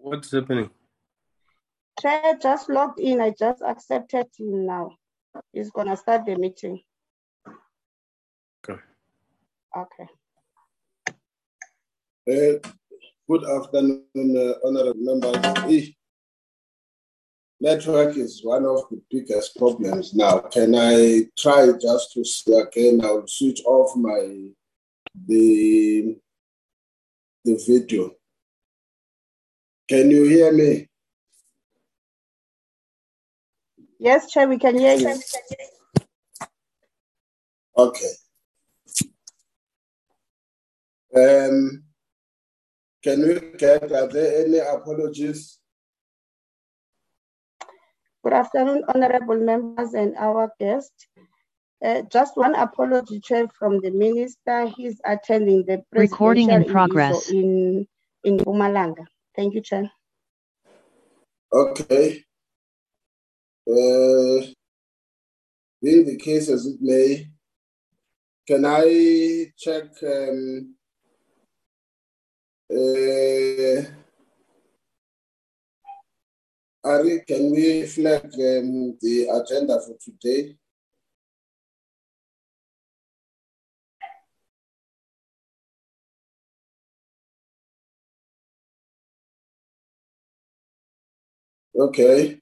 What's happening? Chair just logged in. I just accepted him now. He's going to start the meeting. Okay. Okay. Good afternoon, honorable members. Network is one of the biggest problems now. Can I try just to see again? I'll switch off the video. Can you hear me? Yes, Chair, we can hear you. Okay. Can we get, are there any apologies? Good afternoon, honorable members and our guest. Just one apology, Chair, from the minister. He's attending the recording in progress in Mpumalanga. Thank you, Chair. Okay. In the case as it may, can I check Ari, can we flag the agenda for today? Okay.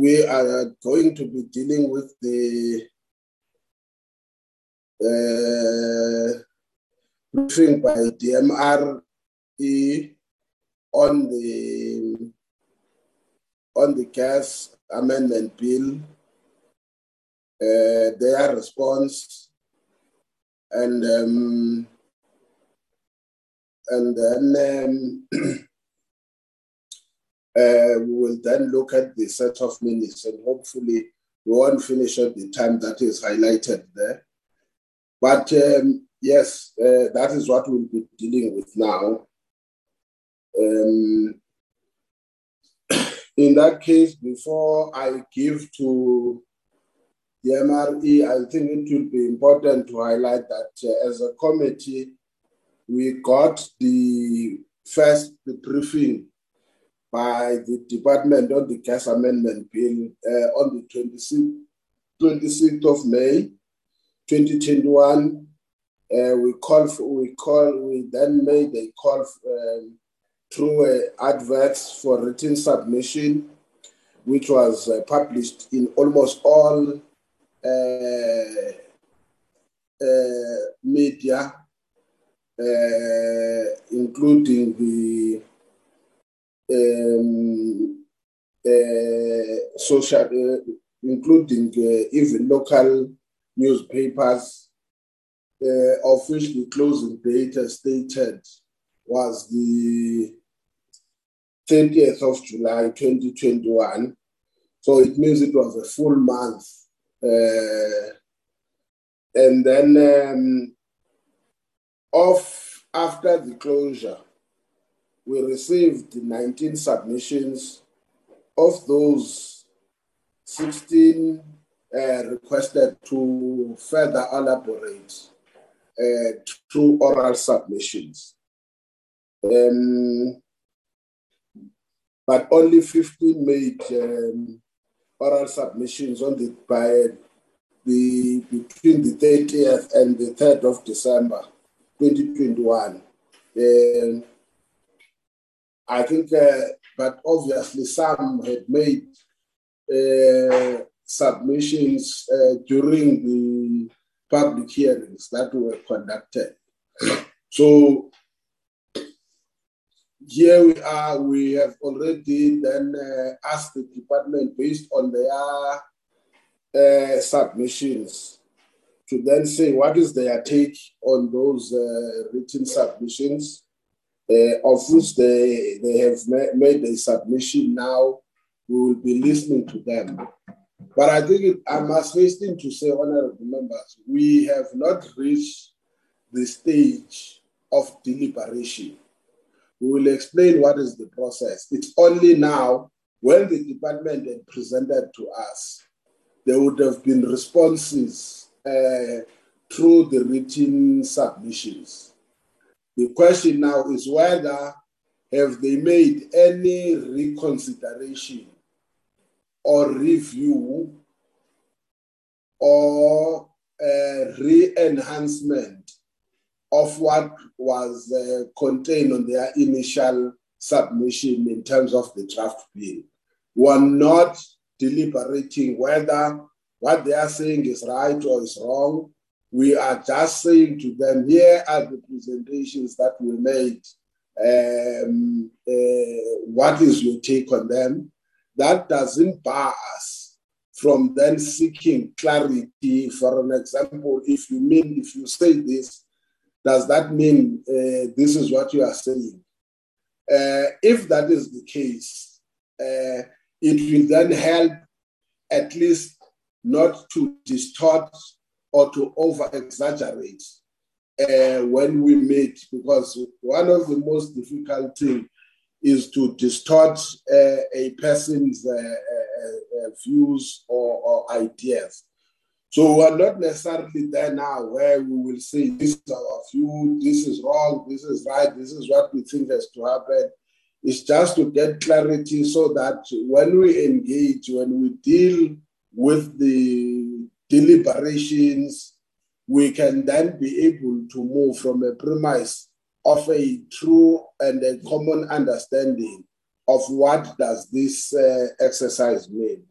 We are going to be dealing with the briefing by DMRE on the Gas Amendment Bill, their response, and then we will then look at the set of minutes, and hopefully we won't finish at the time that is highlighted there. But yes, that is what we'll be dealing with now. In that case, before I give to the MRE, I think it will be important to highlight that as a committee, we got the first briefing by the Department on the Gas Amendment Bill on the 26th of May, 2021, we then made a call through adverts for written submission, which was published in almost all media, including the social, including even local newspapers, of which the closing date, as stated, was the 30th of July, 2021. So it means it was a full month. And then after the closure, we received 19 submissions. Of those, 16 requested to further elaborate through oral submissions. But only 15 made oral submissions on the, between the 30th and the 3rd of December, 2021. I think, but obviously some had made submissions during the public hearings that were conducted. So here we are, we have already then asked the department based on their submissions to then say what is their take on those written submissions, of which they have made a submission now. We will be listening to them. But I think I must hasten to say, honorable members, we have not reached the stage of deliberation. We will explain what is the process. It's only now when the department had presented to us, there would have been responses through the written submissions. The question now is whether have they made any reconsideration or review or re-enhancement of what was contained on their initial submission in terms of the draft bill. We are not deliberating whether what they are saying is right or is wrong. We are just saying to them, here are the presentations that we made. What is your take on them? That doesn't bar us from then seeking clarity. For an example, if you say this, does that mean this is what you are saying? If that is the case, it will then help at least not to distort or to over-exaggerate when we meet, because one of the most difficult things is to distort a person's views or ideas. So we're not necessarily there now where we will say, this is our view, this is wrong, this is right, this is what we think has to happen. It's just to get clarity so that when we engage, when we deal with the deliberations, we can then be able to move from a premise of a true and a common understanding of what does this exercise mean.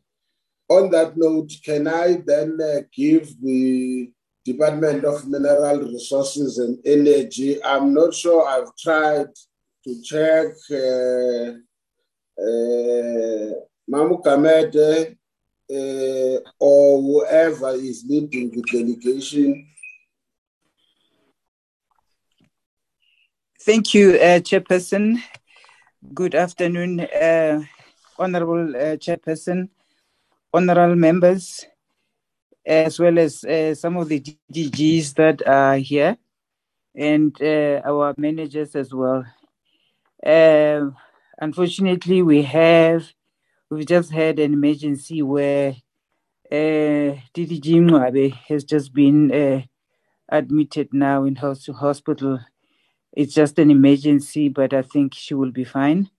On that note, can I then give the Department of Mineral Resources and Energy? I'm not sure. I've tried to check Mokamede or whoever is leading the delegation. Thank you, Chairperson. Good afternoon, Honorable Chairperson, Honorable members, as well as some of the DGs that are here, and our managers as well. Unfortunately, we've just had an emergency where DDG Mwabe has just been admitted now in hospital. It's just an emergency, but I think she will be fine.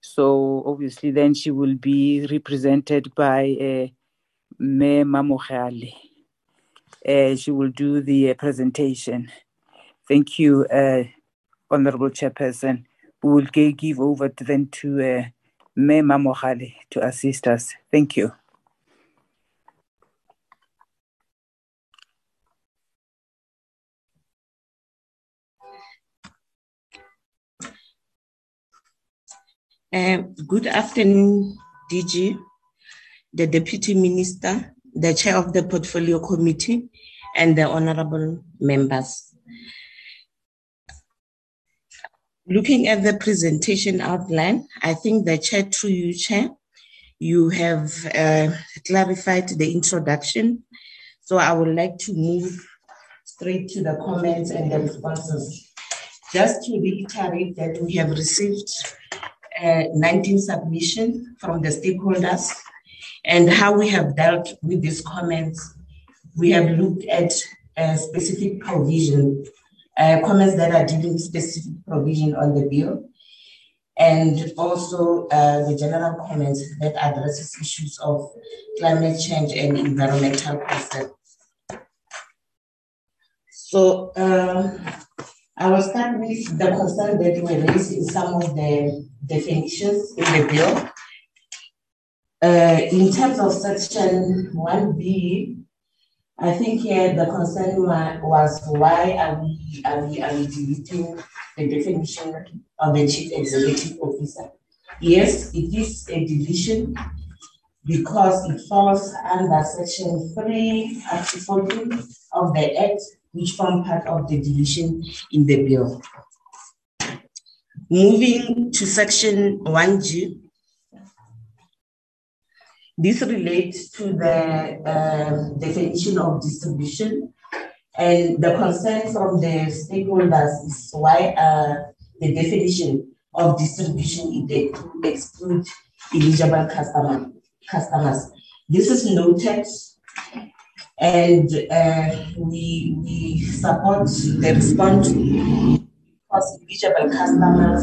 So obviously then she will be represented by Mamo Khali. She will do the presentation. Thank you, Honorable Chairperson. We will give over then to Mamo Khali to assist us. Thank you. Good afternoon, DG, the Deputy Minister, the Chair of the Portfolio Committee, and the Honorable Members. Looking at the presentation outline, I think the Chair, through you, Chair, you have clarified the introduction. So I would like to move straight to the comments and the responses. Just to reiterate that we have received 19 submissions from the stakeholders, and how we have dealt with these comments. We have looked at specific provision, comments that are dealing with specific provision on the bill, and also the general comments that addresses issues of climate change and environmental concerns. So I will start with the concern that were raised in some of the definitions in the bill. In terms of section 1B, I think here the concern was why are we deleting the definition of the chief executive officer? Yes, it is a deletion because it falls under section 3, article 14 of the Act, which form part of the deletion in the bill. Moving to section 1G, this relates to the definition of distribution, and the concern from the stakeholders is why the definition of distribution excludes eligible customers. This is noted, and we support the response because eligible customers,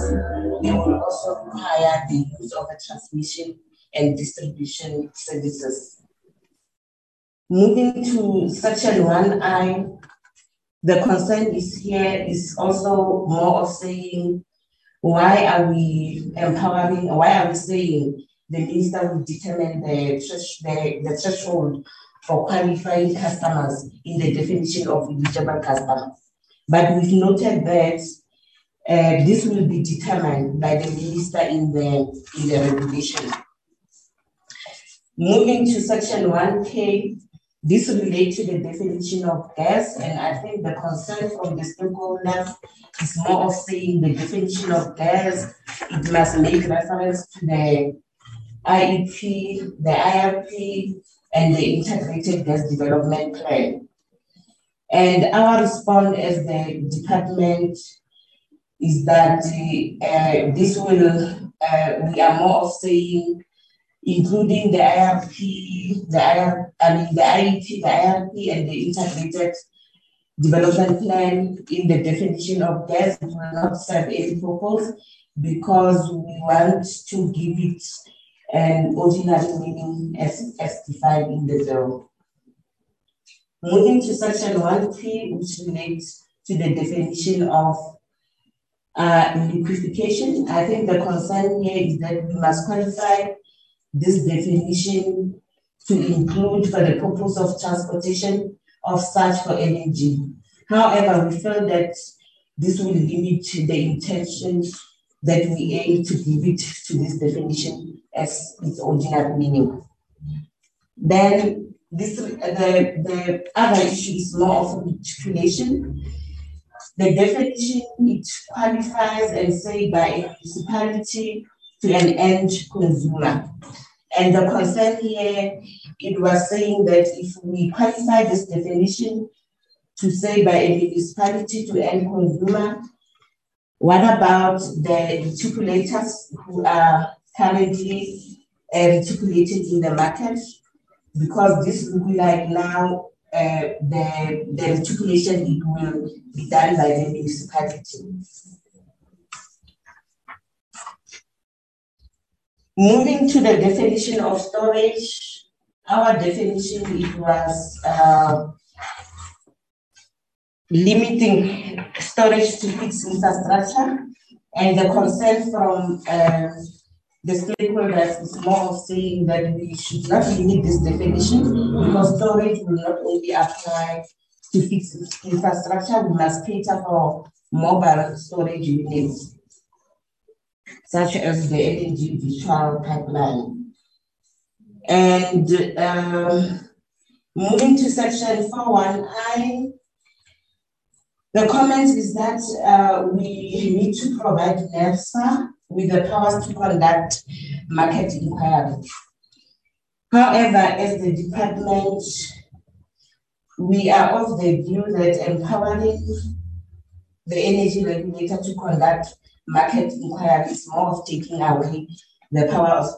they will also require the use of the transmission and distribution services. Moving to section 1I, the concern is here is also more of saying, why are we saying the minister will determine the threshold for qualifying customers in the definition of eligible customers? But we've noted that this will be determined by the minister in the regulation. Moving to section 1K, this relates to the definition of gas, and I think the concern from the stakeholders is more of saying the definition of gas, it must make reference to the IEP, the IRP, and the Integrated Gas Development Plan. And our response as the department is that we are more of saying, including the IRP, the IEP, the IRP, and the Integrated Development Plan in the definition of gas will not serve any purpose because we want to give it an ordinary meaning as defined in the bill. Moving to section 1P, which relates to the definition of liquefaction, I think the concern here is that we must qualify this definition to include for the purpose of transportation of such for energy. However, we feel that this will limit the intention that we aim to give it to this definition as its ordinary meaning. Then the other issue is more of articulation. The definition, it qualifies and say by a municipality to an end consumer. And the concern here, it was saying that if we qualify this definition to say by a municipality to end consumer, what about the reticulators who are currently reticulated in the market? Because this looks like now the reticulation, it will be done by the municipality. Moving to the definition of storage, our definition, it was limiting storage to fixed infrastructure, and the concern from the stakeholders is more of saying that we should not limit this definition because storage will not only apply to fixed infrastructure, we must cater for mobile storage units, such as the LNG virtual pipeline. And moving to section 4.1i, the comment is that we need to provide NAFSA with the powers to conduct market inquiry. However, as the department, we are of the view that empowering the energy regulator to conduct market inquiry is more of taking away the powers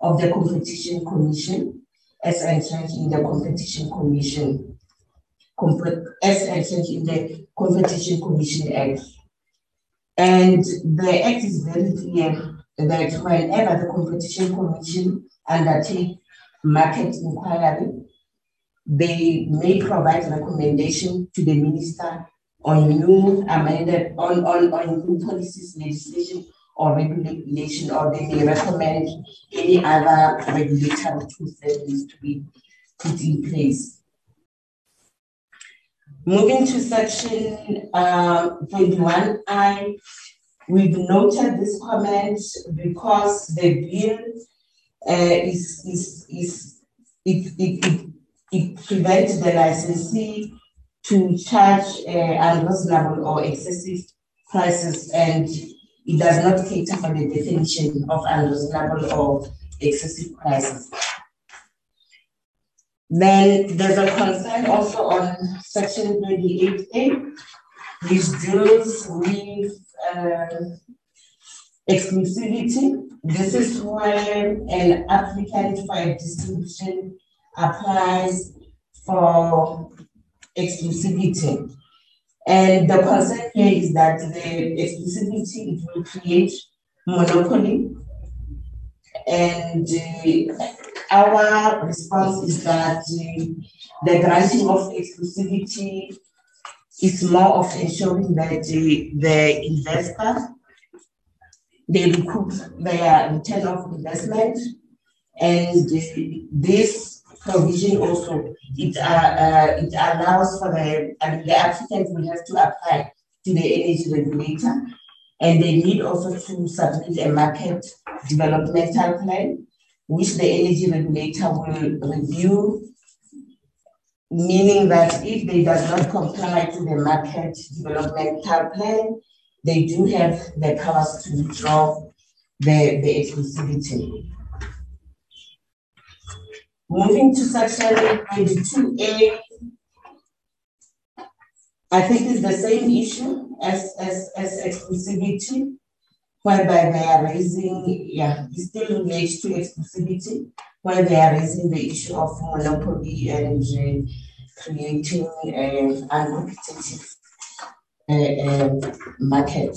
of the Competition Commission as entrenched in the Competition Commission Act. And the Act is very clear that whenever the Competition Commission undertake market inquiry, they may provide recommendation to the minister on new amended on new policies, legislation, or regulation, or they may recommend any other regulatory tools that needs to be put in place. Moving to section 21I, we've noted this comment because the bill it prevents the licensee to charge unreasonable or excessive prices, and it does not cater for the definition of unreasonable or excessive prices. Then there's a concern also on section 28A, which deals with Exclusivity. This is when an applicant for a distribution applies for exclusivity. And the concern here is that the exclusivity, it will create monopoly. And our response is that the granting of exclusivity is more of ensuring that the investor, they recoup their return of investment. And this provision also, it allows for the applicant will have to apply to the energy regulator, and they need also to submit a market developmental plan, which the energy regulator will review, meaning that if they do not comply to the market developmental plan, they do have the powers to withdraw the exclusivity. Moving to section 22A, I think it's the same issue as exclusivity, whereby they are raising, it still relates to exclusivity, where they are raising the issue of monopoly and creating an uncompetitive market.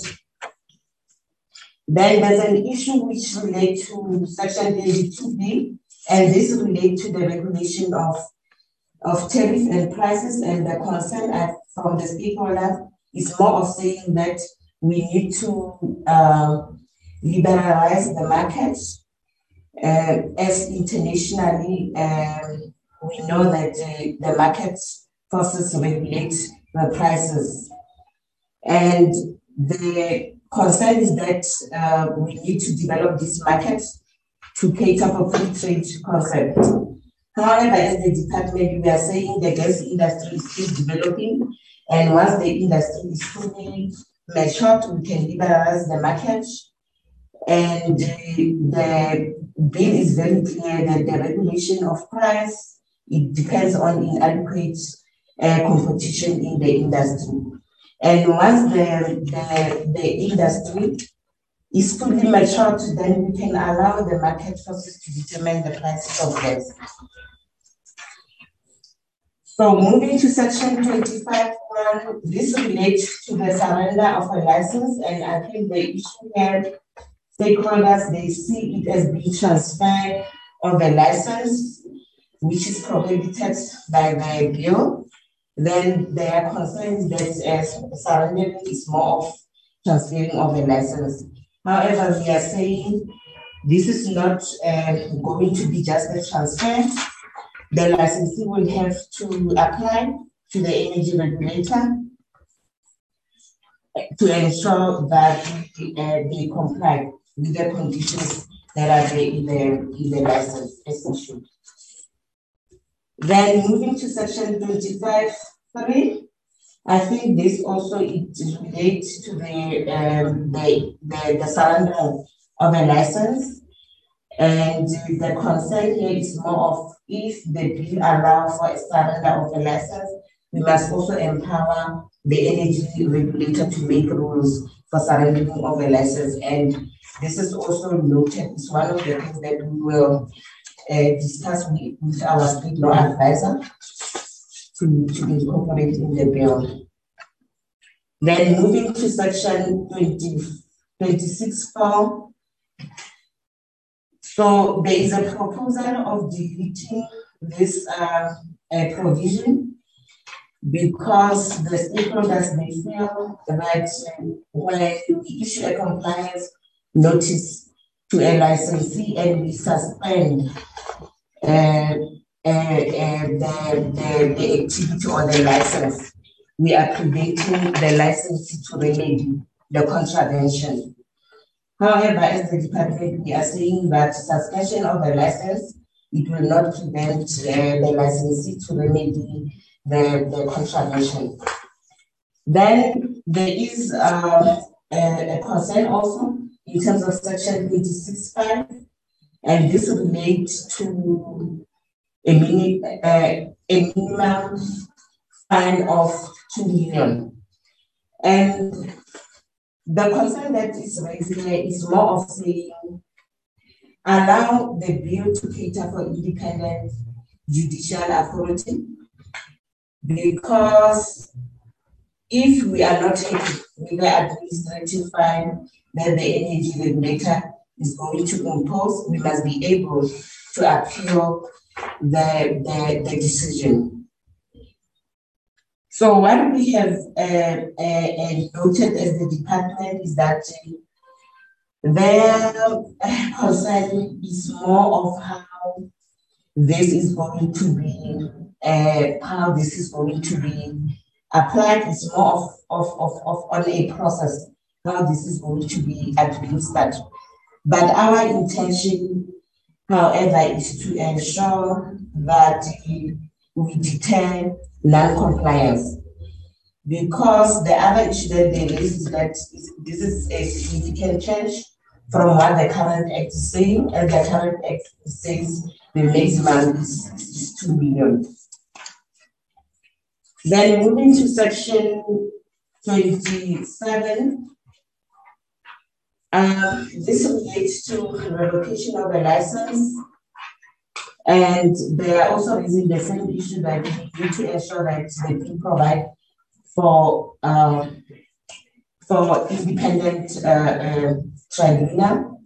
Then there's an issue which relates to section 22B, and this relates to the regulation of tariffs and prices, and the concern from the stakeholder is more of saying that we need to liberalize the market, as internationally we know that the market forces regulate the prices. And the concern is that we need to develop this market to cater for free trade concept. However, as the department, we are saying the gas industry is still developing, and once the industry is fully matured, we can liberalize the market. And the bill is very clear that the regulation of price, it depends on inadequate competition in the industry. And once the industry is fully matured, then we can allow the market forces to determine the prices of gas. So moving to section 25.1, this relates to the surrender of a license, and I think the issue here, stakeholders, they see it as being transferred of the license, which is prohibited by the bill. Then there are concerns that surrendering is more of transferring of the license. However, we are saying this is not going to be just a transfer. The licensee will have to apply to the energy regulator to ensure that they comply with the conditions that are in the license, essentially. Then moving to section 25.3, I think this also it relates to the surrender of a license, and the concern here is more of if the bill allows for a surrender of a license, we must also empower the energy regulator to make rules for surrendering of a license, and this is also noted. It's one of the things that we will discuss with our state law advisor to incorporate in the bill. Then moving to section 26.4. So there is a proposal of deleting this provision because the stakeholders may feel that when we issue a compliance notice to a licensee and we suspend the activity or the license, we are preventing the licensee to remedy the contravention. However, as the department, we are saying that suspension of the license, it will not prevent the licensee to remedy the contravention. Then there is a concern also in terms of section 26.5, and this relates to a minimum fine of 2 million. And The concern that is raised here is more of saying allow the bill to cater for independent judicial authority, because if we are not happy with the administrative fine that the energy regulator is going to impose, we must be able to appeal the decision. So what we have noted as the department is that their concern is more of how this is going to be applied. It's more of on a process how this is going to be administered. But our intention, however, is to ensure that we deter non-compliance, because the other issue that they raise is that this is a significant change from what the current act is saying, and the current act says the maximum is 2 million. Then moving to section 27, this relates to revocation of a license, and they are also raising the same issue that we need to ensure that they can provide for independent tribunal.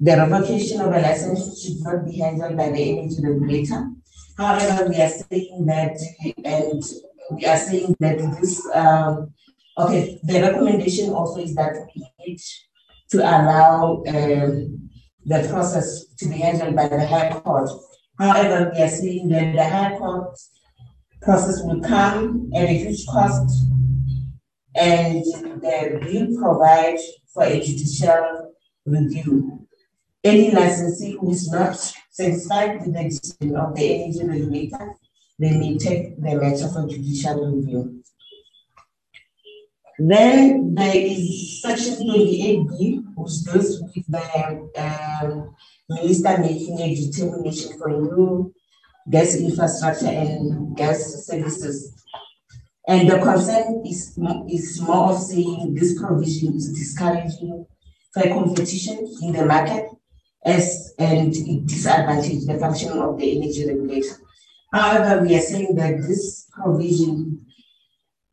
The revocation of a license should not be handled by the energy regulator. However, we are saying that, this. The recommendation also is that we need to allow the process to be handled by the High Court. However, we are saying that the High Court process will come at a huge cost, and the bill provides for a judicial review. Any licensee who is not satisfied with the decision of the energy regulator, they may take the matter for judicial review. Then there is section 28B, which deals with the minister making a determination for new gas infrastructure and gas services. And the concern is more of saying this provision is discouraging fair competition in the market, and it disadvantages the function of the energy regulator. However, we are saying that this provision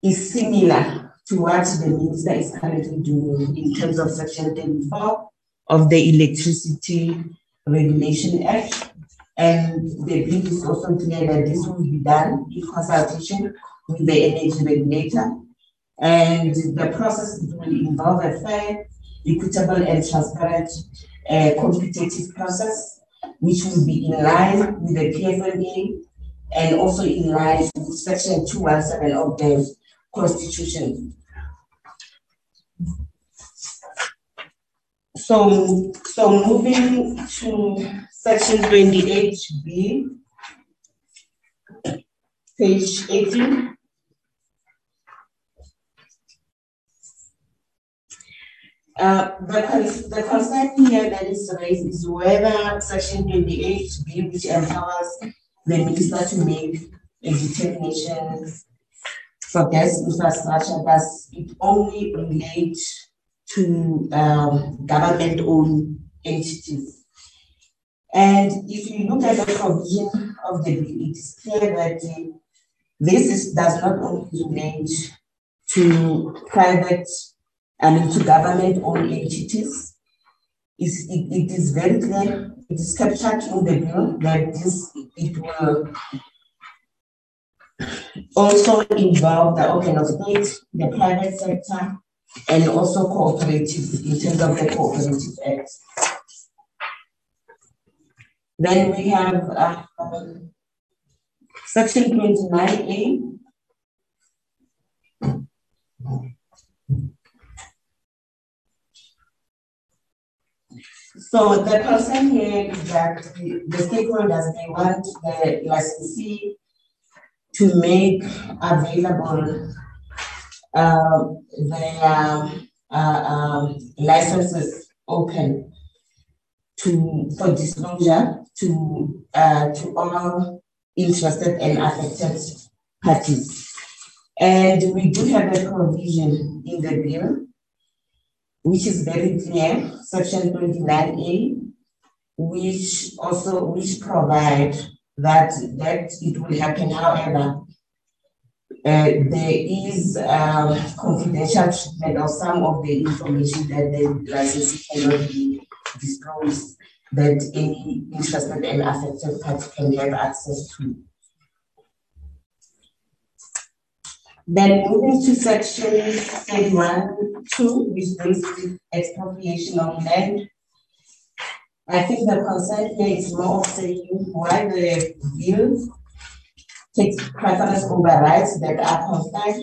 is similar to what the minister is currently doing in terms of section 34 of the Electricity Regulation Act. And the bill is also clear that this will be done in consultation with the energy regulator. And the process will involve a fair, equitable and transparent competitive process, which will be in line with the KFL and also in line with section 217 of the Constitution. So moving to section 28B, page 18. The concern here that is raised is whether section 28B, which empowers the minister to make a determination for gas infrastructure, does it only relate to government-owned entities? And if you look at the provision of the bill, it is clear that does not only relate to to government-owned entities. It is very clear, it is captured in the bill that it will also involve the organ of state, the private sector, and also cooperatives in terms of the Cooperative Act. Then we have section 29A. So the concern here is that the stakeholders, they want the licensee to make available their licenses open for disclosure to all interested and affected parties. And we do have a provision in the bill which is very clear, section 29A, which provide that it will happen. However, there is confidential treatment of some of the information that the licensee cannot be disclosed, that any interested and affected party can have access to. Then moving to section 31(2), which deals with expropriation of land. I think the concern here is more of saying why the bill takes preference over rights that are conferred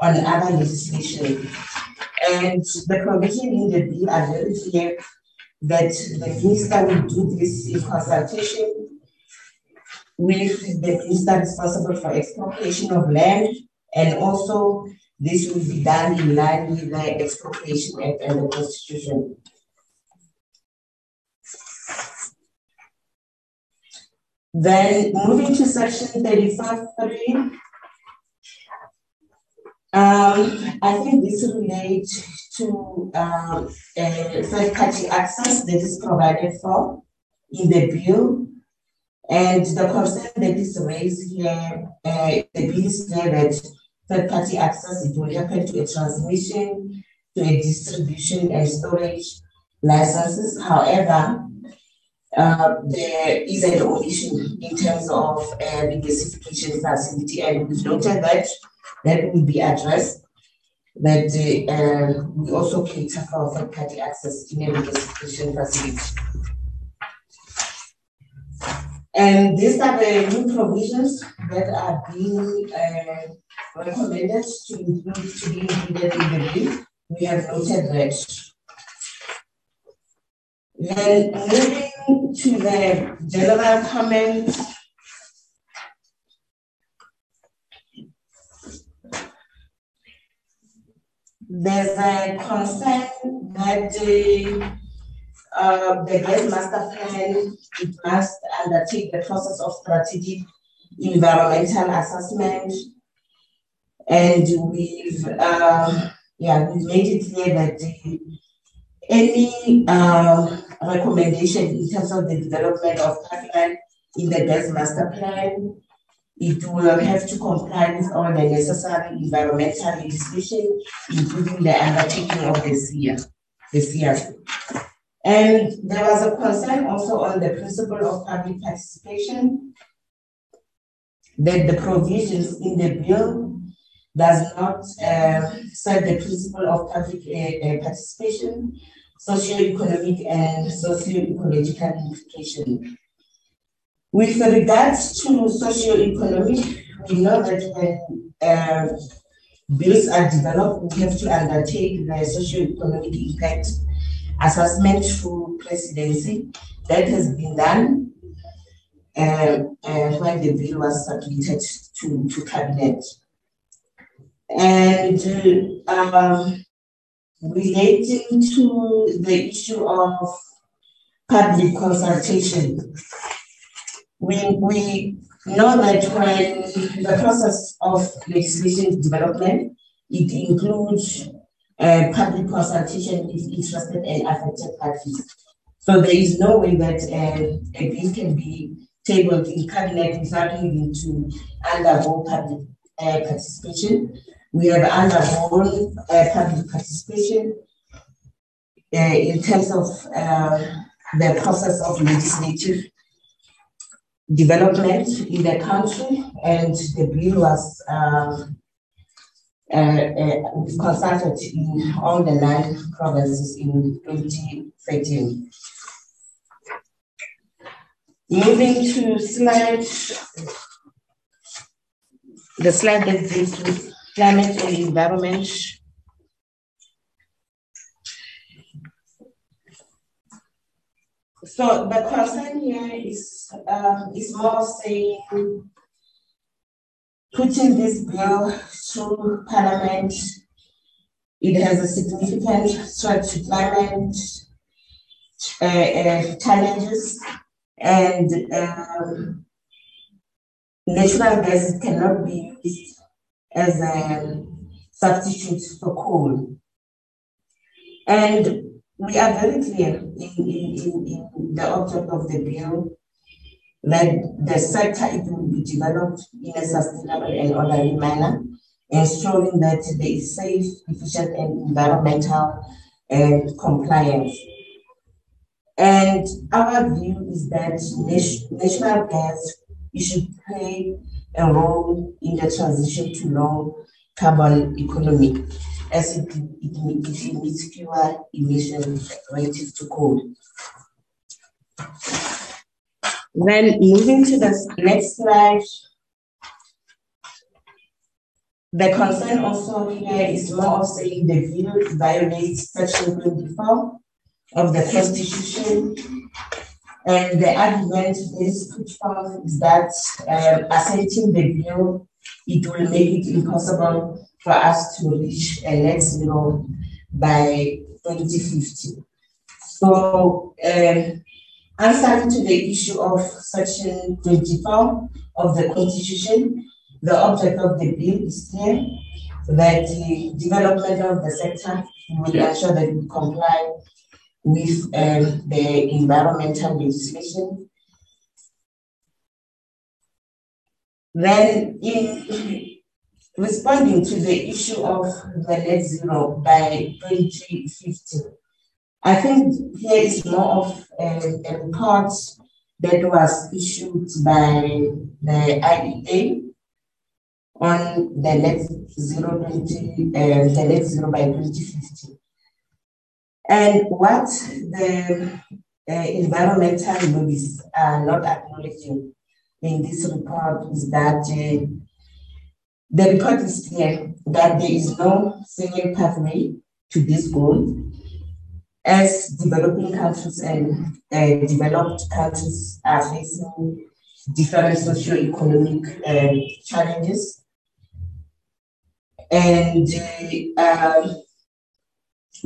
on other legislation. And the provision in the bill are very clear that the minister will do this in consultation with the minister responsible for expropriation of land. And also, this will be done in line with the Expropriation Act and the Constitution. Then, moving to section 35(3), I think this relates to third-party access that is provided for in the bill. And the concern that is raised here, the bill is clear that third-party access, it will happen to a transmission, to a distribution and storage licenses. However, there is an omission in terms of the gasification facility, and we've noted that that will be addressed, that we also cater for third-party access in a gasification facility. And these are the new provisions that are being recommended to be included in the bill. We have noted that. Then moving to the general comments. There's a concern that the Gas Master Plan, it must undertake the process of strategic environmental assessment. And we've made it clear that any recommendation in terms of the development of pipeline in the Gas Master Plan, it will have to comply with all the necessary environmental legislation, including the undertaking of the CR. And there was a concern also on the principle of public participation, that the provisions in the bill does not set the principle of public participation, socio-economic and socio-ecological implication. With regards to socio-economic, we know that when bills are developed, we have to undertake the socio-economic impact assessment through presidency. That has been done when the bill was submitted to cabinet. And relating to the issue of public consultation, we know that when the process of legislation development, it includes public consultation with interested and affected parties. So there is no way that a bill can be tabled in cabinet without needing to undergo public participation. We have undergone public participation in terms of the process of legislative development in the country, and the bill was consulted in all the 9 provinces in 2013. Moving to the slide that deals with climate and environment. So the concern here is more of saying, putting this bill through Parliament, it has a significant threat to climate challenges, and natural gas cannot be used as a substitute for coal. And we are very clear in the object of the bill that the sector it will be developed in a sustainable and orderly manner, ensuring that there is safe, efficient, and environmental compliance. And our view is that national gas should play a role in the transition to low carbon economy, as it emits fewer emissions relative to coal. Then moving to the next slide, the concern also here is more of saying the bill violates Section 24 of the Constitution, and the argument is put forth is that assenting the bill, it will make it impossible for us to reach a net zero by 2050. So, answering to the issue of Section 24 of the Constitution, the object of the bill is clear that the development of the sector will ensure that we comply with the environmental legislation. Then, in responding to the issue of the net zero by 2050, I think here is more of a report that was issued by the IEA on the net zero by 2050. And what the environmental lobbies are not acknowledging in this report is that the report is clear that there is no single pathway to this goal, as developing countries and developed countries are facing different socio-economic challenges. And the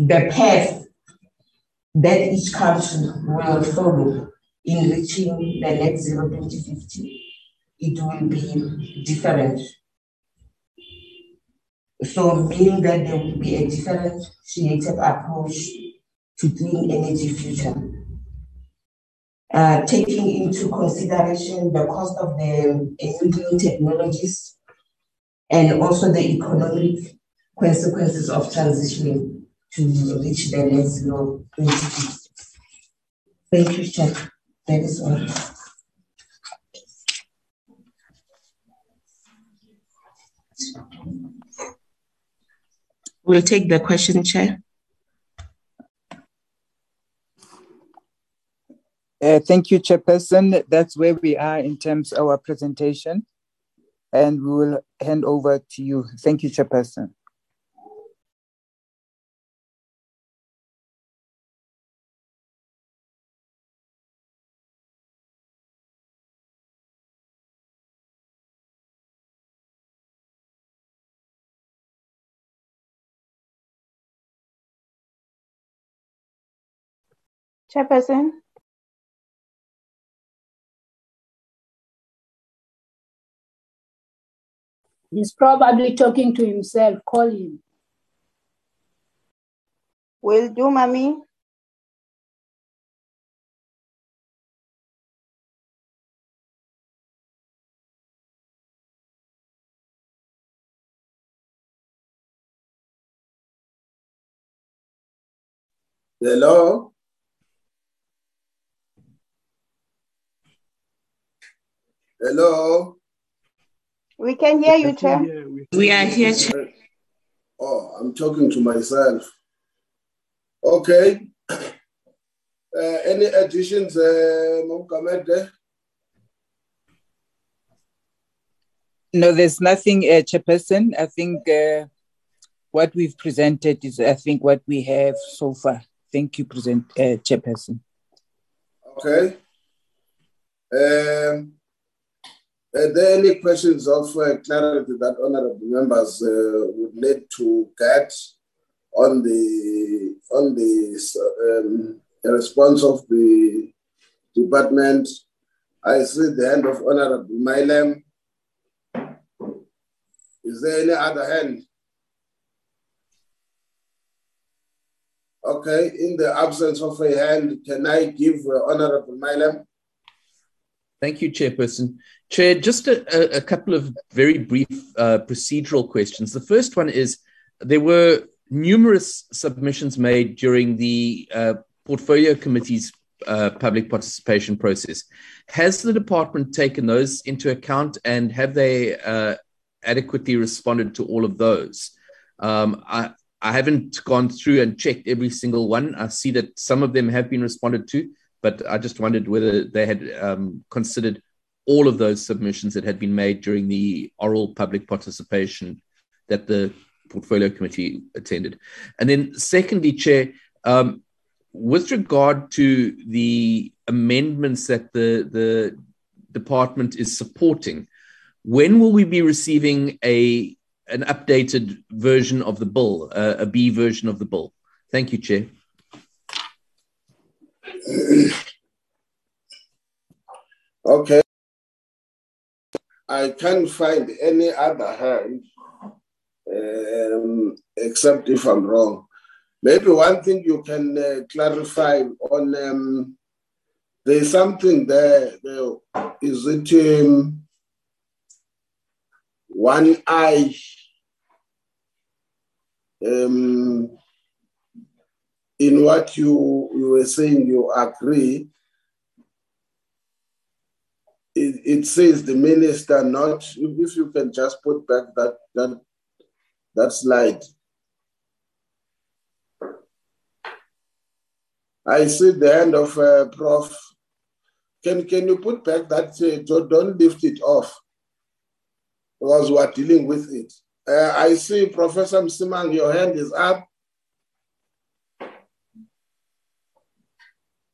path that each country will follow in reaching the net zero 2050, it will be different. So meaning that there will be a different creative approach to clean energy future, taking into consideration the cost of the new technologies and also the economic consequences of transitioning to reach the net zero 2050. Thank you, Chair. That is all. We'll take the question, Chair. Thank you, Chairperson. That's where we are in terms of our presentation, and we will hand over to you. Thank you, Chairperson. Chairperson. He's probably talking to himself. Call him. Will do, Mommy. Hello. Hello. We can hear you, Chair. We are here, Chair. Oh, I'm talking to myself. Okay. Any additions, Mokamede? No, there's nothing, Chairperson. I think what we've presented is, I think, what we have so far. Thank you, Chairperson. Okay. Are there any questions of clarity that honourable members would need to get on the response of the department? I see the hand of Honourable Mailem. Is there any other hand? Okay, in the absence of a hand, can I give Honorable Mailam? Thank you, Chairperson. Chair, just a couple of very brief procedural questions. The first one is, there were numerous submissions made during the Portfolio Committee's public participation process. Has the department taken those into account, and have they adequately responded to all of those? I haven't gone through and checked every single one. I see that some of them have been responded to, but I just wondered whether they had considered all of those submissions that had been made during the oral public participation that the Portfolio Committee attended. And then secondly, Chair, with regard to the amendments that the department is supporting, when will we be receiving an updated version of the bill, a B version of the bill? Thank you, Chair. Okay. I can't find any other hand, except if I'm wrong. Maybe one thing you can clarify on, there's something there is it one eye, in what you were saying you agree, it says the minister not, if you can just put back that slide. I see the hand of Prof. Can you put back that? Don't lift it off, because we're dealing with it. I see Professor Msimang, your hand is up.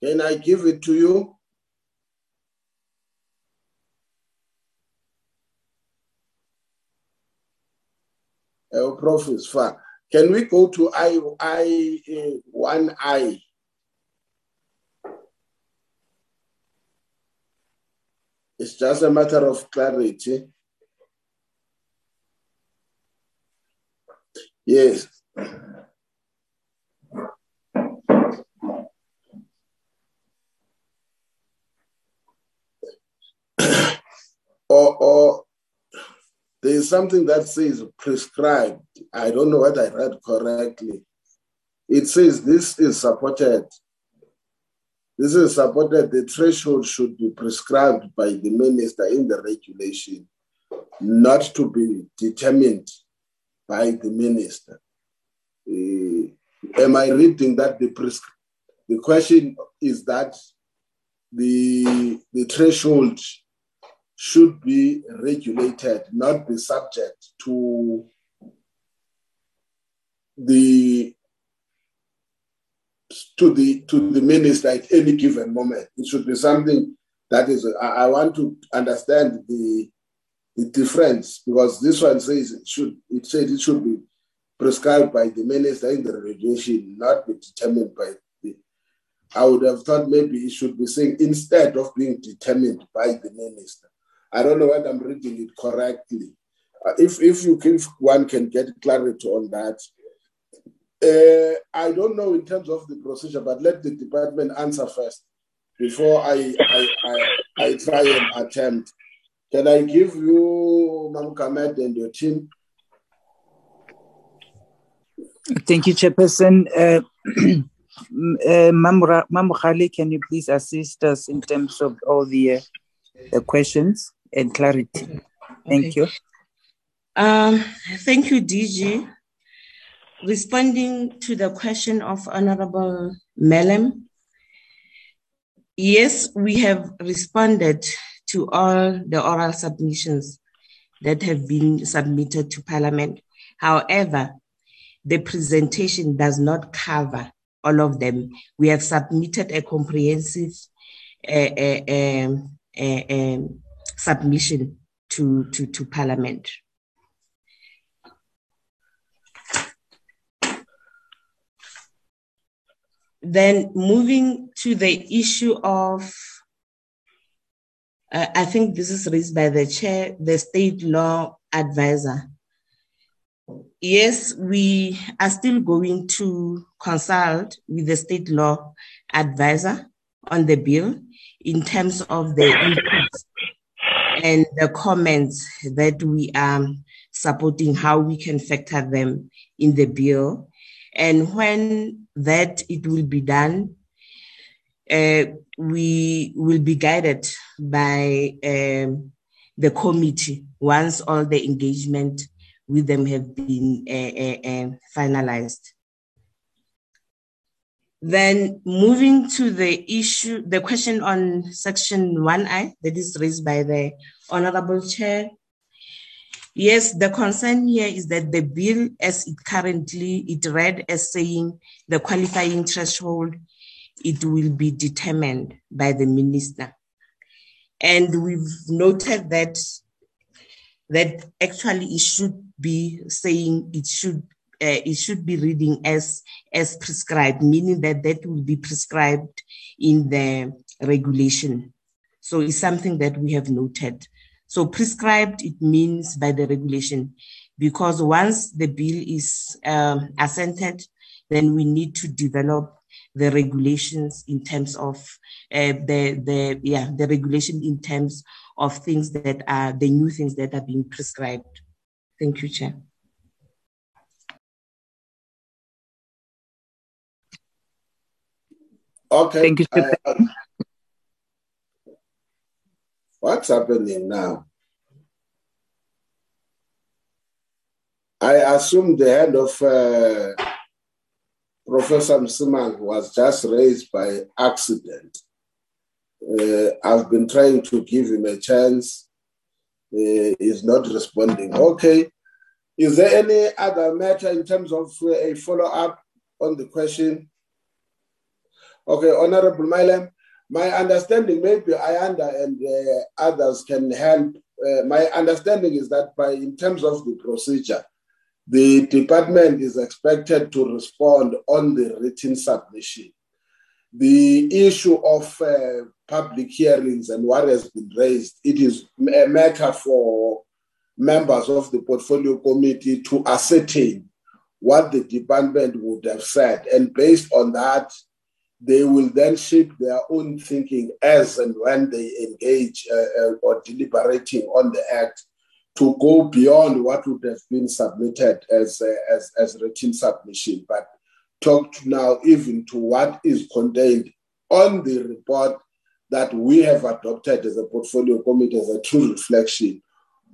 Can I give it to you? Prof is far. Can we go to one I? It's just a matter of clarity. Yes. or there is something that says prescribed. I don't know what I read correctly. It says this is supported. This is supported. The threshold should be prescribed by the minister in the regulation, not to be determined by the minister. Am I reading that the question is that the threshold should be regulated, not be subject to the minister at any given moment. It should be something that is, I want to understand the difference, because this one says it should be prescribed by the minister in the regulation, not be determined by the. I would have thought maybe it should be saying instead of being determined by the minister. I don't know whether I'm reading it correctly. If one can get clarity on that. I don't know in terms of the procedure, but let the department answer first before I try and attempt. Can I give you Mokamede and your team? Thank you, Chairperson. Mamo Khali, can you please assist us in terms of all the questions and clarity? Thank you. Thank you, DG. Responding to the question of Honorable Mailam, yes, we have responded to all the oral submissions that have been submitted to Parliament. However, the presentation does not cover all of them. We have submitted a comprehensive submission to Parliament. Then moving to the issue of, I think this is raised by the chair, the state law advisor. Yes, we are still going to consult with the state law advisor on the bill in terms of the inputs and the comments that we are supporting, how we can factor them in the bill. And when that it will be done, we will be guided by the committee once all the engagement with them have been finalized. Then moving to the issue, the question on Section 1I that is raised by the Honorable Chair. Yes, the concern here is that the bill as it currently, it read as saying the qualifying threshold, it will be determined by the minister. And we've noted that actually it should be saying it should be reading as prescribed, meaning that that will be prescribed in the regulation. So it's something that we have noted. So prescribed, it means by the regulation, because once the bill is assented, then we need to develop the regulations in terms of the regulation in terms of things that are the new things that are being prescribed. Thank you, Chair. Okay. Thank you. What's happening now? I assume the head of Professor Msimang was just raised by accident. I've been trying to give him a chance. He's not responding. Okay. Is there any other matter in terms of a follow-up on the question? Okay, Honorable Mailem, my understanding, maybe Ayanda and others can help. My understanding is that in terms of the procedure, the department is expected to respond on the written submission. The issue of public hearings and what has been raised, it is a matter for members of the portfolio committee to ascertain what the department would have said. And based on that, they will then shape their own thinking as and when they engage or deliberating on the act to go beyond what would have been submitted as written submission, but talk to now even to what is contained on the report that we have adopted as a portfolio committee as a true reflection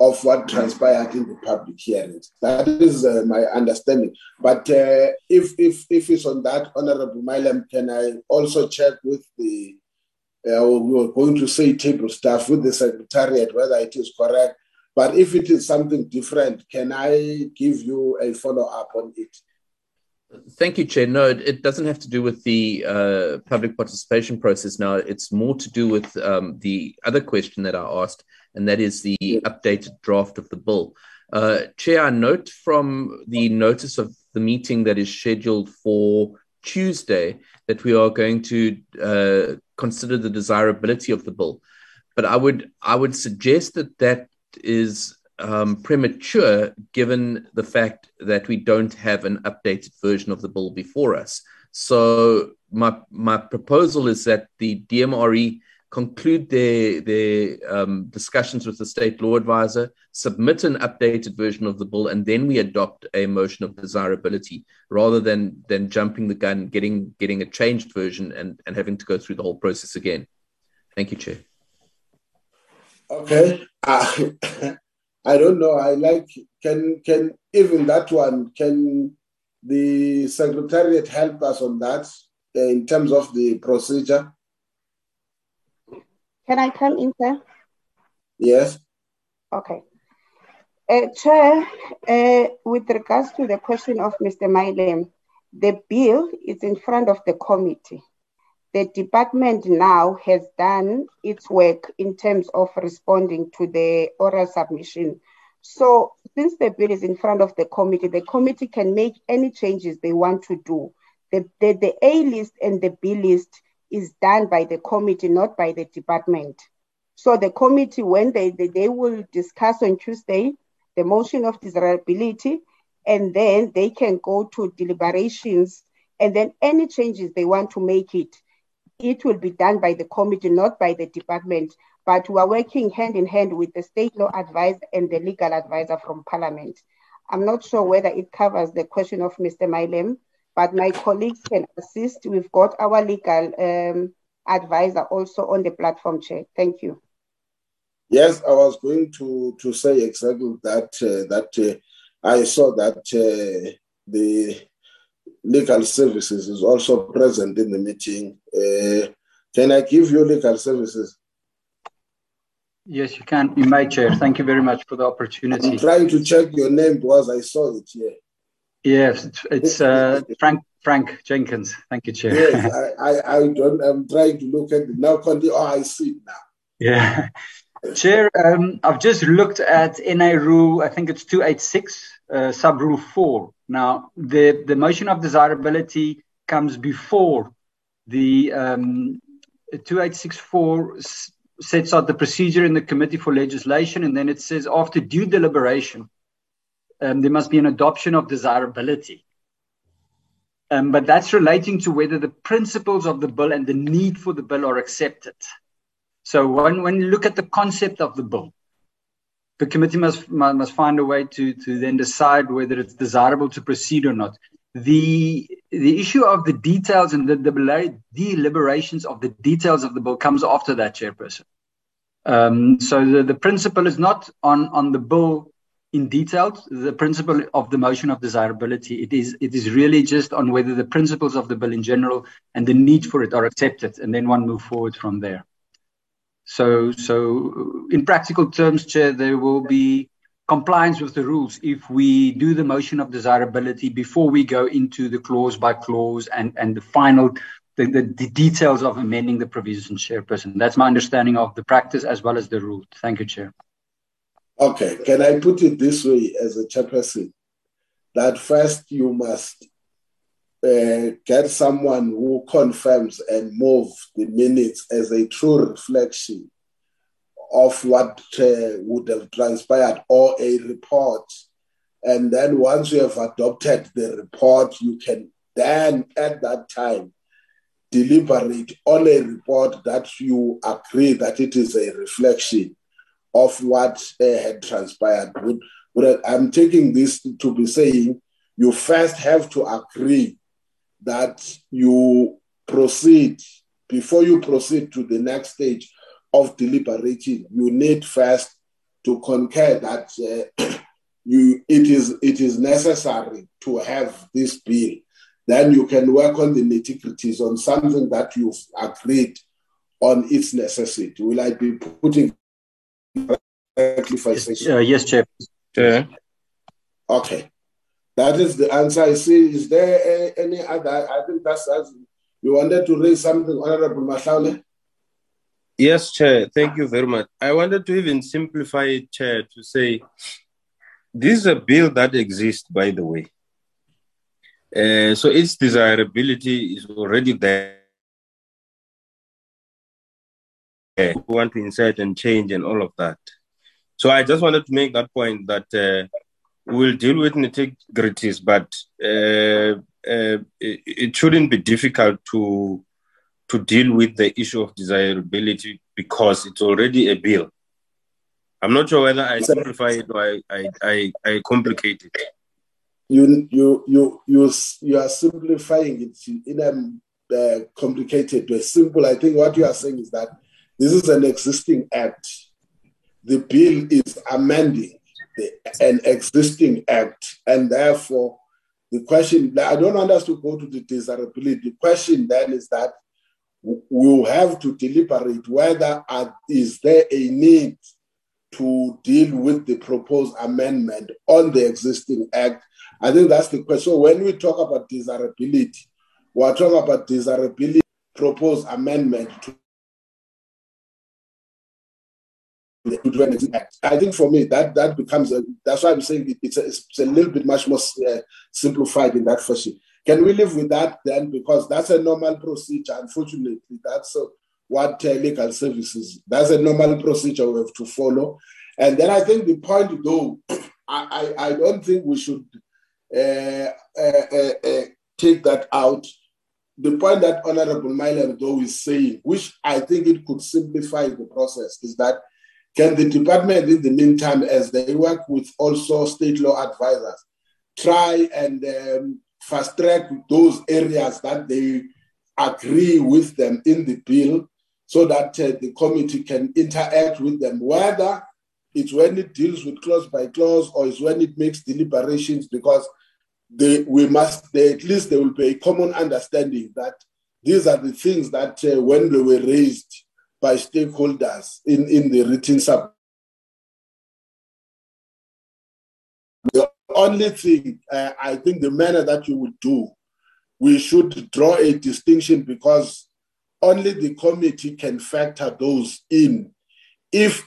of what transpired in the public hearings. That is my understanding. But if it's on that, Honorable Mailem, can I also check with the, we were going to say table staff, with the Secretariat, whether it is correct. But if it is something different, can I give you a follow-up on it? Thank you, Chair. No, it doesn't have to do with the public participation process now. It's more to do with the other question that I asked, and that is the updated draft of the bill. Chair, I note from the notice of the meeting that is scheduled for Tuesday that we are going to consider the desirability of the bill. But I would suggest that that is premature given the fact that we don't have an updated version of the bill before us. So my proposal is that the DMRE conclude their discussions with the state law advisor, submit an updated version of the bill, and then we adopt a motion of desirability rather than jumping the gun, getting a changed version and having to go through the whole process again. Thank you, Chair. Okay. I don't know. I like, can even that one, can the Secretariat help us on that in terms of the procedure? Can I come in, sir? Yes. Okay. Chair, with regards to the question of Mr. Mailem, the bill is in front of the committee. The department now has done its work in terms of responding to the oral submission. So since the bill is in front of the committee can make any changes they want to do. The A list and the B list is done by the committee, not by the department. So the committee, when they will discuss on Tuesday, the motion of desirability, and then they can go to deliberations, and then any changes they want to make it will be done by the committee, not by the department. But we are working hand in hand with the state law advisor and the legal advisor from Parliament. I'm not sure whether it covers the question of Mr. Mailem, but my colleagues can assist. We've got our legal advisor also on the platform, Chair. Thank you. Yes, I was going to say exactly that. I saw that the legal services is also present in the meeting. Can I give you legal services? Yes, you can, in my chair. Thank you very much for the opportunity. I'm trying to check your name because I saw it here. Yes, it's Frank Jenkins. Thank you, Chair. Yes, I'm trying to look at it now. Oh, I see it now. Yeah. Chair, I've just looked at NI Rule, I think it's 286, Sub Rule 4. Now, the motion of desirability comes before the 2864 sets out the procedure in the Committee for Legislation, and then it says after due deliberation, there must be an adoption of desirability. But that's relating to whether the principles of the bill and the need for the bill are accepted. So when you look at the concept of the bill, the committee must find a way to then decide whether it's desirable to proceed or not. The issue of the details and the deliberations of the details of the bill comes after that, Chairperson. So the principle is not on the bill in detail, the principle of the motion of desirability. It is really just on whether the principles of the bill in general and the need for it are accepted, and then one move forward from there. So in practical terms, Chair, there will be compliance with the rules if we do the motion of desirability before we go into the clause by clause and the final the details of amending the provision, Chairperson. That's my understanding of the practice as well as the rule. Thank you, Chair. Okay, can I put it this way as a Chairperson? That first you must get someone who confirms and moves the minutes as a true reflection of what would have transpired, or a report. And then once you have adopted the report, you can then at that time deliberate on a report that you agree that it is a reflection of what had transpired. But I'm taking this to be saying you first have to agree that you proceed, before you proceed to the next stage of deliberating, you need first to concur that it is necessary to have this bill. Then you can work on the nitty-gritties on something that you've agreed on its necessity. Will I be putting correctly for a second? Yes, Chair. Sure. Okay. That is the answer. I see. Is there any other? I think that's us. You wanted to raise something, Honorable Mahlale? Yes, Chair. Thank you very much. I wanted to even simplify it, Chair, to say this is a bill that exists, by the way. So its desirability is already there. We want to insert and change and all of that. So I just wanted to make that point that we'll deal with nitty-gritties, but it shouldn't be difficult to deal with the issue of desirability because it's already a bill. I'm not sure whether I simplify it or I complicate it. You are simplifying it in a complicated way. Simple. I think what you are saying is that this is an existing act. The bill is amending an existing act, and therefore the question, I don't want us to go to the desirability. The question then is that we'll have to deliberate whether is there a need to deal with the proposed amendment on the existing act. I think that's the question. So when we talk about desirability, we're talking about desirability proposed amendment to I think for me that becomes that's why I'm saying it's a little bit much more simplified in that fashion. Can we live with that then? Because that's a normal procedure. Unfortunately, that's what legal services. That's a normal procedure we have to follow. And then I think the point, though, I don't think we should take that out. The point that Honorable Myler, though, is saying, which I think it could simplify the process, is that can the department, in the meantime, as they work with also state law advisors, try and fast-track those areas that they agree with them in the bill so that the committee can interact with them, whether it's when it deals with clause by clause or it's when it makes deliberations, because at least there will be a common understanding that these are the things that when they were raised by stakeholders in the written sub. The only thing, I think the manner that you would do, we should draw a distinction because only the committee can factor those in if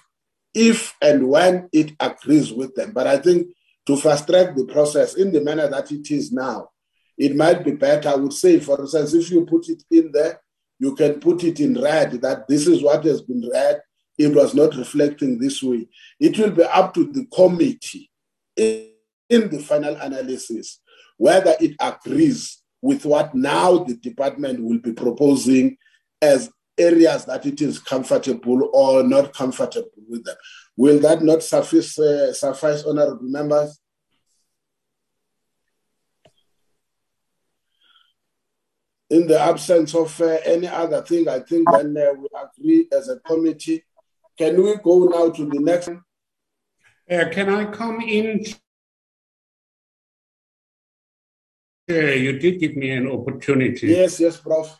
and when it agrees with them. But I think to fast-track the process in the manner that it is now, it might be better, I would say, for instance, if you put it in there, you can put it in red, that this is what has been read, it was not reflecting this way. It will be up to the committee in the final analysis, whether it agrees with what now the department will be proposing as areas that it is comfortable or not comfortable with them. Will that not suffice, honorable members? In the absence of any other thing, I think then we agree as a committee. Can we go now to the next? Can I come in? You did give me an opportunity. Yes, Prof.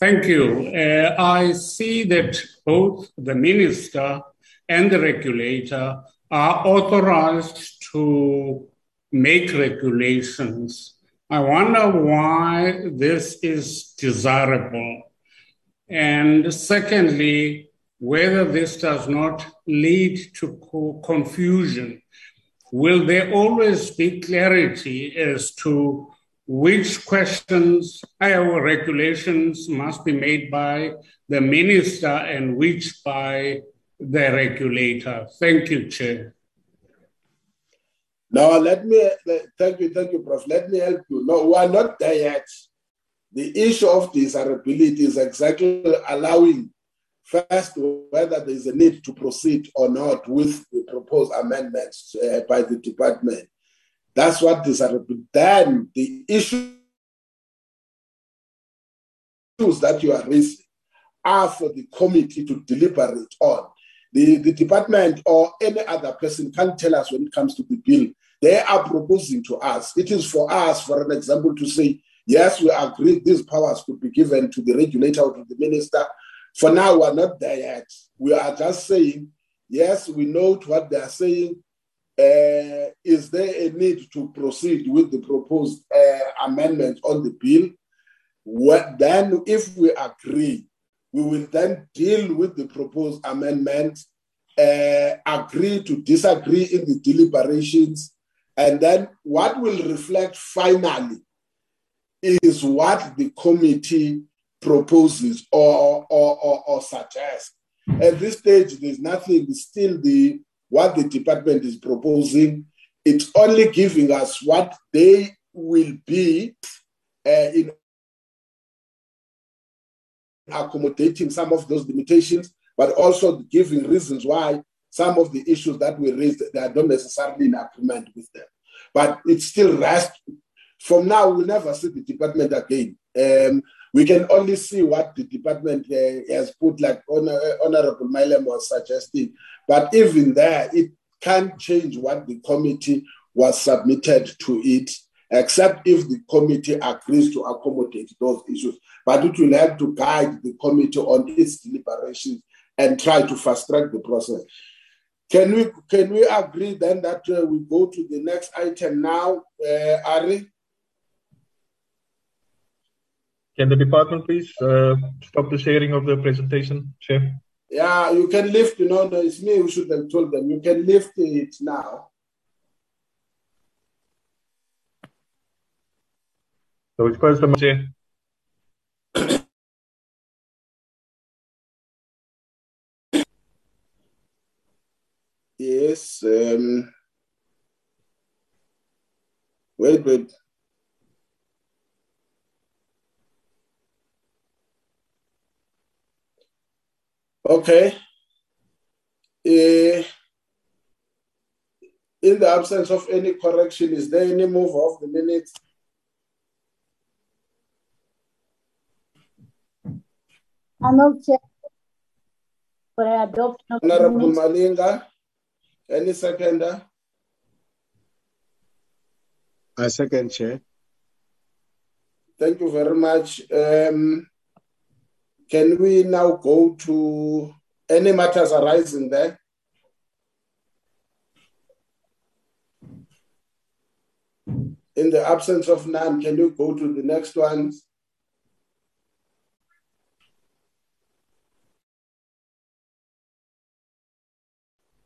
Thank you. I see that both the minister and the regulator are authorized to make regulations. I wonder why this is desirable. And secondly, whether this does not lead to confusion. Will there always be clarity as to which questions or regulations must be made by the minister and which by the regulator? Thank you, Chair. Now, thank you, Prof. Let me help you. No, we are not there yet. The issue of desirability is exactly allowing first whether there is a need to proceed or not with the proposed amendments by the department. That's what desirable. Then the issues that you are raising are for the committee to deliberate on. The department or any other person can't tell us when it comes to the bill. They are proposing to us. It is for us, for an example, to say, yes, we agree these powers could be given to the regulator or to the minister. For now, we are not there yet. We are just saying, yes, we note what they are saying. Is there a need to proceed with the proposed amendment on the bill? Then, if we agree, we will then deal with the proposed amendment, agree to disagree in the deliberations, and then what will reflect finally is what the committee proposes or suggests. At this stage, there's nothing, still what the department is proposing. It's only giving us what they will be in accommodating some of those limitations, but also giving reasons why some of the issues that we raised they are not necessarily in agreement with them. But it's still rest. From now, we'll never see the department again. We can only see what the department has put, like Honorable Mylem was suggesting. But even there, it can't change what the committee was submitted to it, except if the committee agrees to accommodate those issues. But it will have to guide the committee on its deliberations and try to fast-track the process. Can we agree then that we go to the next item now, Ari? Can the department please stop the sharing of the presentation, Chair? Yeah, you can lift, no, it's me who should have told them. You can lift it now. So it's closed, Chair. Yes, Very good. Okay. In the absence of any correction, is there any move of the minutes? I move for adoption of the minutes. Honorable Malinga, any seconder? I second, Chair. Thank you very much. Can we now go to any matters arising there? In the absence of none, can you go to the next ones?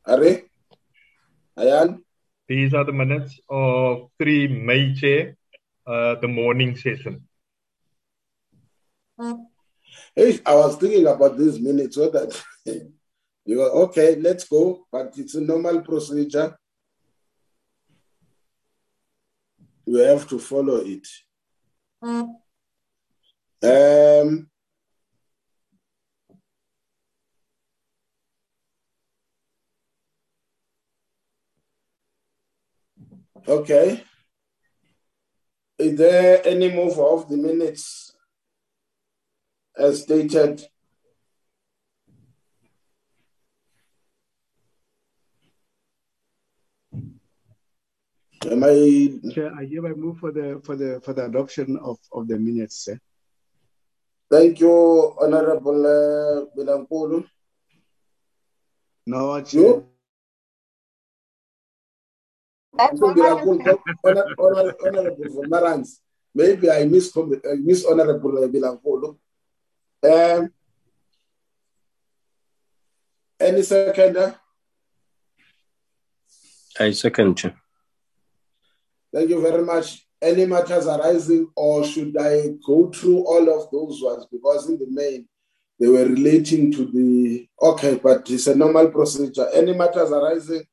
Are? Ayan? These are the minutes of 3 May, Chair, the morning session. Hey, I was thinking about these minutes, so that you were okay, let's go, but it's a normal procedure. You have to follow it. Okay. Is there any move of the minutes as stated? Am I... Chair, I hereby move for the adoption of the minutes, sir. Thank you, Honorable Bilampulu. No, Chair. You? Maybe I miss Honorable Bilampulu. Any seconder? I second, Chair. Thank you very much. Any matters arising, or should I go through all of those ones? Because in the main, they were relating to the... Okay, but it's a normal procedure. Any matters arising?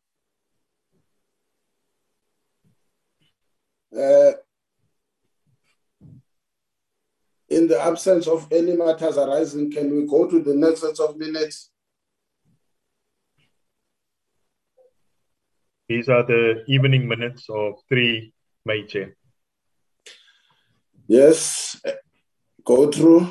In the absence of any matters arising, can we go to the next set of minutes? These are the evening minutes of 3 May, Chair. Yes, go through.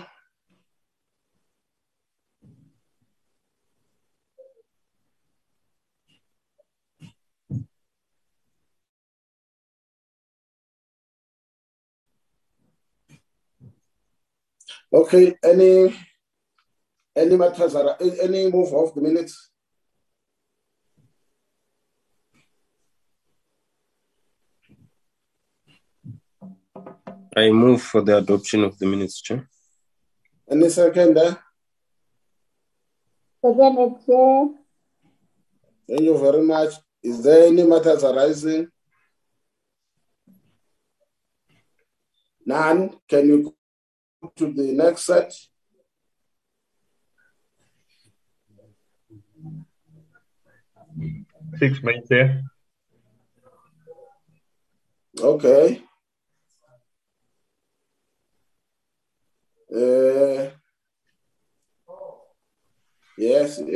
Okay, any matters, any move of the minutes? I move for the adoption of the minutes, Chair. Any seconder? Second, Chair. Thank you very much. Is there any matters arising? None. Can you go to the next set? Six minutes, Chair. Okay. Yes. Can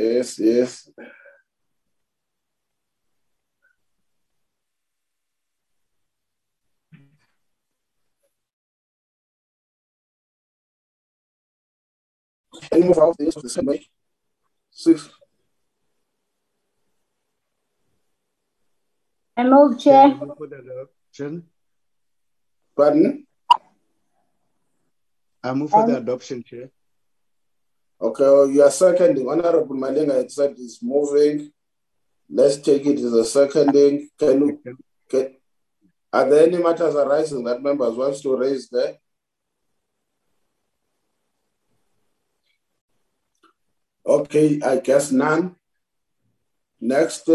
you move out the same way? 6. I move, Chair. Pardon? I move for the adoption, Chair. Okay, well, you are seconding. Honorable Malinga, it said it's moving. Let's take it as a seconding. Are there any matters arising that members wants to raise there? Okay, I guess none. Next.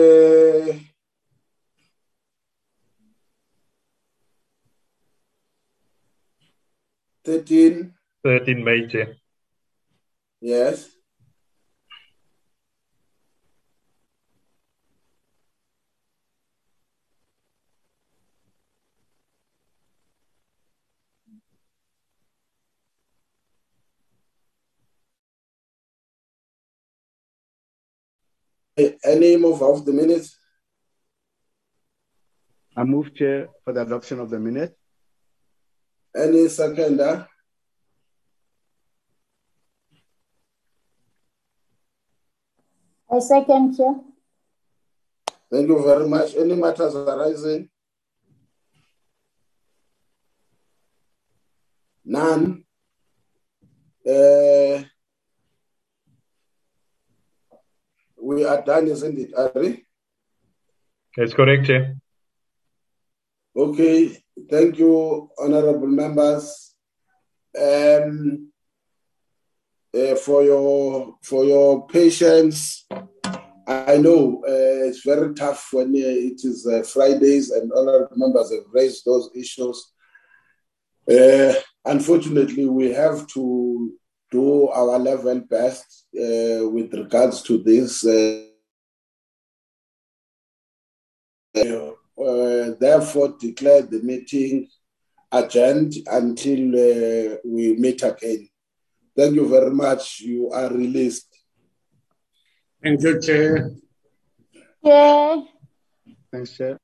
Thirteen May, Chair. Yes. Any move of the minutes? I move, Chair, for the adoption of the minutes. Any seconder? I second, Chair. Thank you very much. Any matters arising? None. We are done, isn't it, Ari? That's correct, Chair. Okay, thank you, honorable members, for your patience. I know it's very tough when it is Fridays, and honorable members have raised those issues. Unfortunately, we have to do our level best with regards to this. Therefore, declare the meeting adjourned until we meet again. Thank you very much. You are released. Thank you, Chair. Yeah. Thanks, Chair.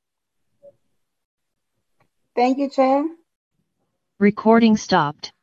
Thank you, Chair. Recording stopped.